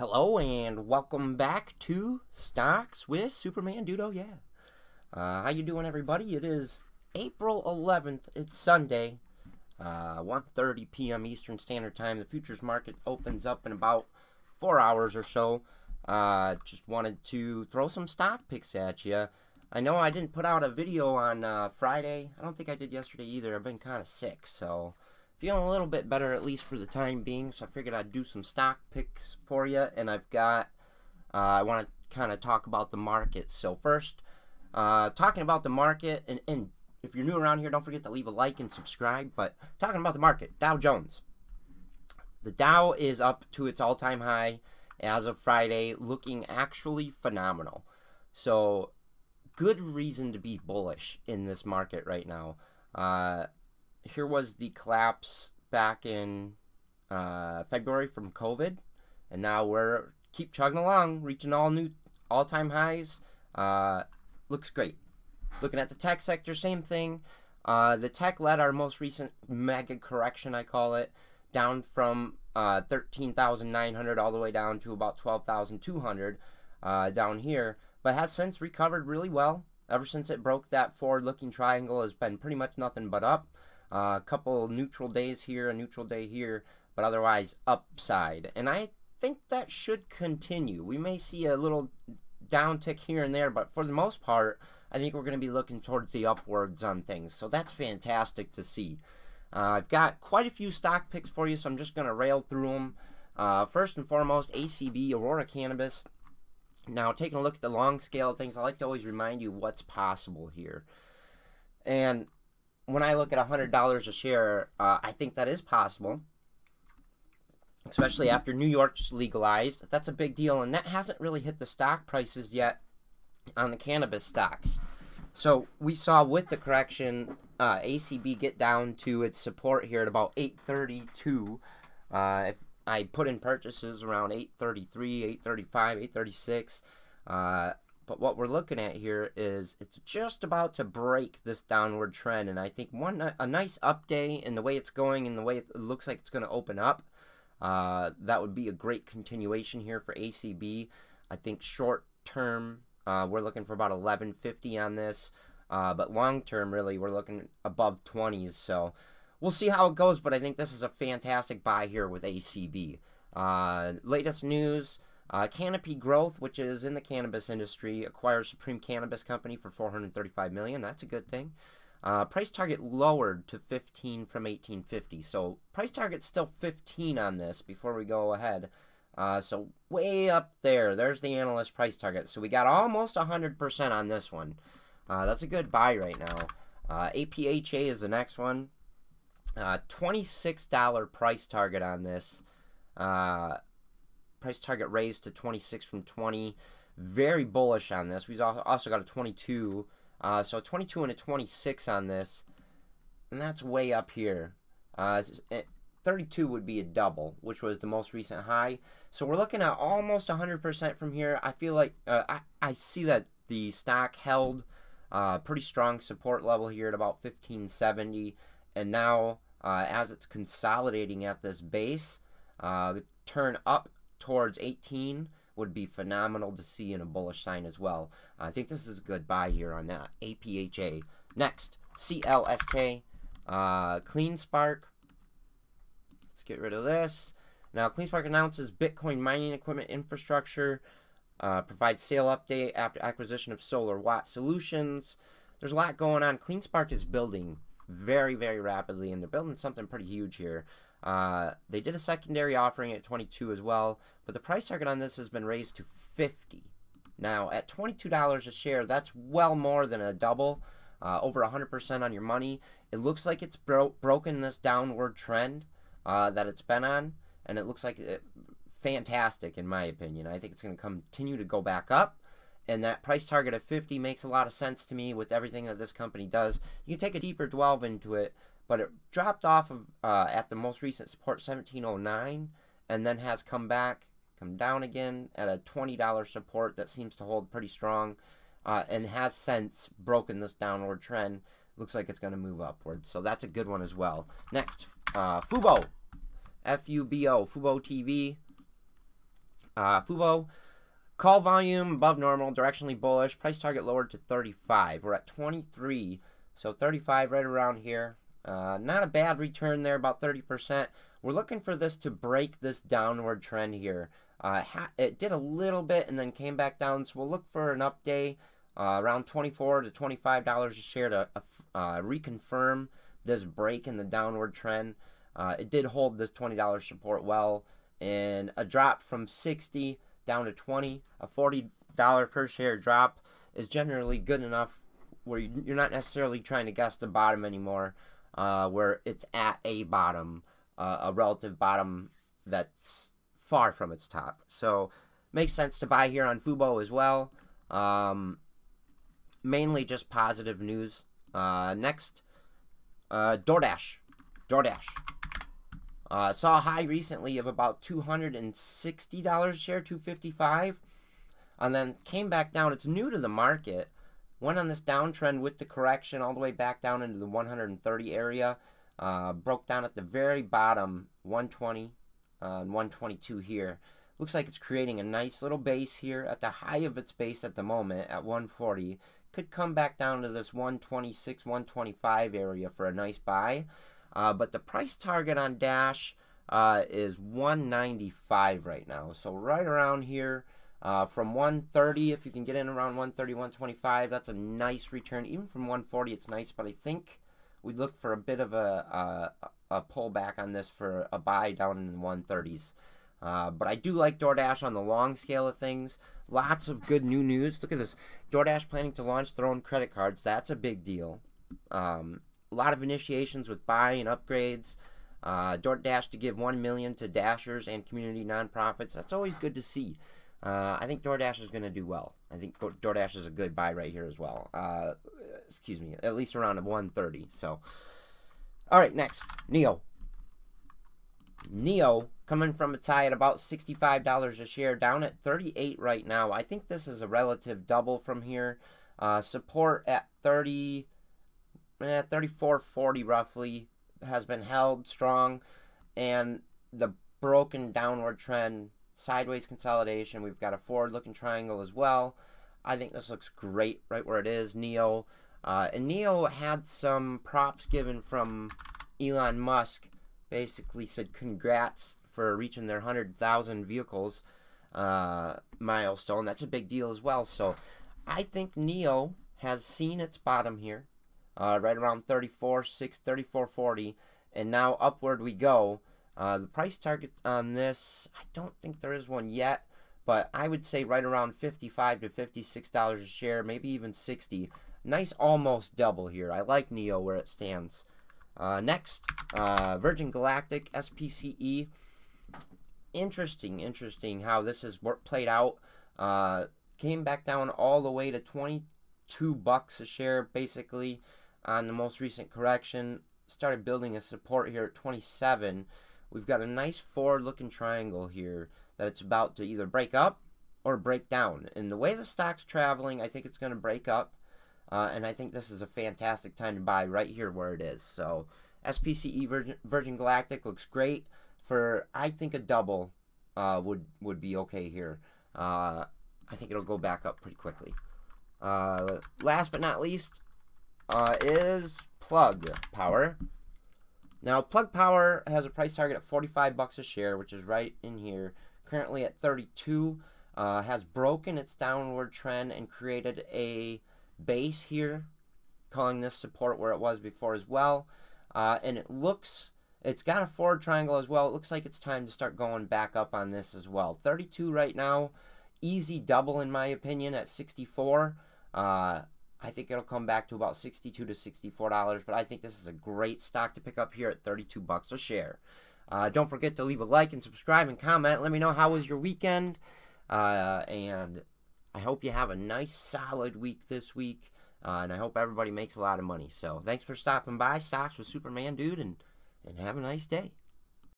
Hello and welcome back to Stocks with Superman Dudo. Yeah. How you doing, everybody? It is April 11th. It's Sunday, 1:30 p.m. Eastern Standard Time. The futures market opens up in about 4 hours or so. Just wanted to throw some stock picks at you. I know I didn't put out a video on Friday. I don't think I did yesterday either. I've been kind of sick, so feeling a little bit better, at least for the time being, so I figured I'd do some stock picks for you. And I've got, I want to kind of talk about the market. So first, talking about the market, and if you're new around here, don't forget to leave a like and subscribe. But talking about the market, Dow Jones. The Dow is up to its all-time high as of Friday, looking actually phenomenal. So good reason to be bullish in this market right now. Here was the collapse back in February from COVID, and now we're keep chugging along, reaching all-time highs. Looks great. Looking at the tech sector, same thing. The tech led our most recent mega correction, I call it, down from 13,900 all the way down to about 12,200 down here, but has since recovered really well. Ever since it broke that forward-looking triangle, has been pretty much nothing but up. A couple neutral days here, a neutral day here, but otherwise upside. And I think that should continue. We may see a little downtick here and there, but for the most part, I think we're going to be looking towards the upwards on things. So that's fantastic to see. I've got quite a few stock picks for you, so I'm just going to rail through them. First and foremost, ACB, Aurora Cannabis. Now, taking a look at the long scale of things, I like to always remind you what's possible here. And when I look at $100 a share, I think that is possible, especially after New York just legalized. That's a big deal, and that hasn't really hit the stock prices yet on the cannabis stocks. So we saw with the correction, ACB get down to its support here at about 832. If I put in purchases around 833, 835, 836. But what we're looking at here is it's just about to break this downward trend. And I think a nice up day, and the way it's going and the way it looks like it's going to open up, that would be a great continuation here for ACB. I think short term, we're looking for about 1150 on this. But long term, really, we're looking above 20s. So we'll see how it goes. But I think this is a fantastic buy here with ACB. Latest news. Canopy Growth, which is in the cannabis industry, acquires Supreme Cannabis Company for $435 million. That's a good thing. Price target lowered to 15 from 1850. So price target's still 15 on this before we go ahead. So way up there. There's the analyst price target. So we got almost 100% on this one. That's a good buy right now. APHA is the next one. $26 price target on this. Price target raised to 26 from 20. Very bullish on this. We've also got a 22. So a 22 and a 26 on this. And that's way up here. 32 would be a double, which was the most recent high. So we're looking at almost 100% from here. I feel like I see that the stock held pretty strong support level here at about 1570. And now as it's consolidating at this base, turn up towards 18 would be phenomenal to see in a bullish sign as well. I think this is a good buy here on that APHA. Next, CLSK, CleanSpark. Let's get rid of this. Now, CleanSpark announces Bitcoin mining equipment infrastructure, provides sale update after acquisition of SolarWatt Solutions. There's a lot going on. CleanSpark is building very, very rapidly, and they're building something pretty huge here. They did a secondary offering at 22 as well, but the price target on this has been raised to 50. Now, at $22 a share, that's well more than a double, over 100% on your money. It looks like it's broken this downward trend that it's been on, and it looks like fantastic in my opinion. I think it's going to continue to go back up, and that price target of 50 makes a lot of sense to me with everything that this company does. You can take a deeper delve into it, but it dropped off of, at the most recent support, 1709, and then has come down again at a $20 support that seems to hold pretty strong, and has since broken this downward trend. Looks like it's going to move upward, so that's a good one as well. Next, Fubo, F-U-B-O, Fubo TV. Fubo. Call volume above normal, directionally bullish. Price target lowered to 35. We're at 23, so 35 right around here. Not a bad return there, about 30%. We're looking for this to break this downward trend here. It did a little bit and then came back down, so we'll look for an up day around $24 to $25 a share to reconfirm this break in the downward trend. It did hold this $20 support well, and a drop from 60 down to 20, a $40 per share drop is generally good enough where you're not necessarily trying to guess the bottom anymore, where it's at a bottom, a relative bottom that's far from its top. So makes sense to buy here on Fubo as well. Mainly just positive news. Next, DoorDash. Saw a high recently of about $260 a share, $255, and then came back down. It's new to the market. Went on this downtrend with the correction all the way back down into the 130 area. Broke down at the very bottom, 120 and 122 here. Looks like it's creating a nice little base here at the high of its base at the moment at 140. Could come back down to this 126, 125 area for a nice buy. But the price target on Dash is 195 right now. So right around here from 130, if you can get in around 130, 125, that's a nice return. Even from 140, it's nice, but I think we'd look for a bit of a pullback on this for a buy down in the 130s. But I do like DoorDash on the long scale of things. Lots of good new news. Look at this. DoorDash planning to launch their own credit cards. That's a big deal. A lot of initiations with buy and upgrades. DoorDash to give $1 million to Dashers and community nonprofits. That's always good to see. I think DoorDash is going to do well. I think DoorDash is a good buy right here as well. Excuse me, at least around 130. So, all right, next, NIO. NIO coming from its high at about $65 a share, down at 38 right now. I think this is a relative double from here. Support at 30. 34.40 roughly has been held strong, and the broken downward trend, sideways consolidation. We've got a forward-looking triangle as well. I think this looks great right where it is, NIO. And NIO had some props given from Elon Musk, basically said congrats for reaching their 100,000 vehicles milestone. That's a big deal as well. So I think NIO has seen its bottom here. Right around 34.6, 34.40, and now upward we go. The price target on this, I don't think there is one yet, but I would say right around $55 to $56 a share, maybe even $60. Nice almost double here. I like NIO where it stands. Next, Virgin Galactic, SPCE. Interesting how this has played out. Came back down all the way to $22 a share, basically. On the most recent correction, started building a support here at 27. We've got a nice forward-looking triangle here that it's about to either break up or break down. And the way the stock's traveling, I think it's going to break up. And I think this is a fantastic time to buy right here where it is. So SPCE Virgin Galactic looks great for, I think, a double would be okay here. I think it'll go back up pretty quickly. Last but not least, is Plug Power. Now, Plug Power has a price target at $45 a share, which is right in here. Currently at 32, has broken its downward trend and created a base here, calling this support where it was before as well. And it's got a forward triangle as well. It looks like it's time to start going back up on this as well. 32 right now, easy double in my opinion at 64. I think it'll come back to about $62 to $64, but I think this is a great stock to pick up here at $32 a share. Don't forget to leave a like and subscribe and comment. Let me know how was your weekend, and I hope you have a nice, solid week this week, and I hope everybody makes a lot of money. So thanks for stopping by. Stocks with Superman Dude, and have a nice day.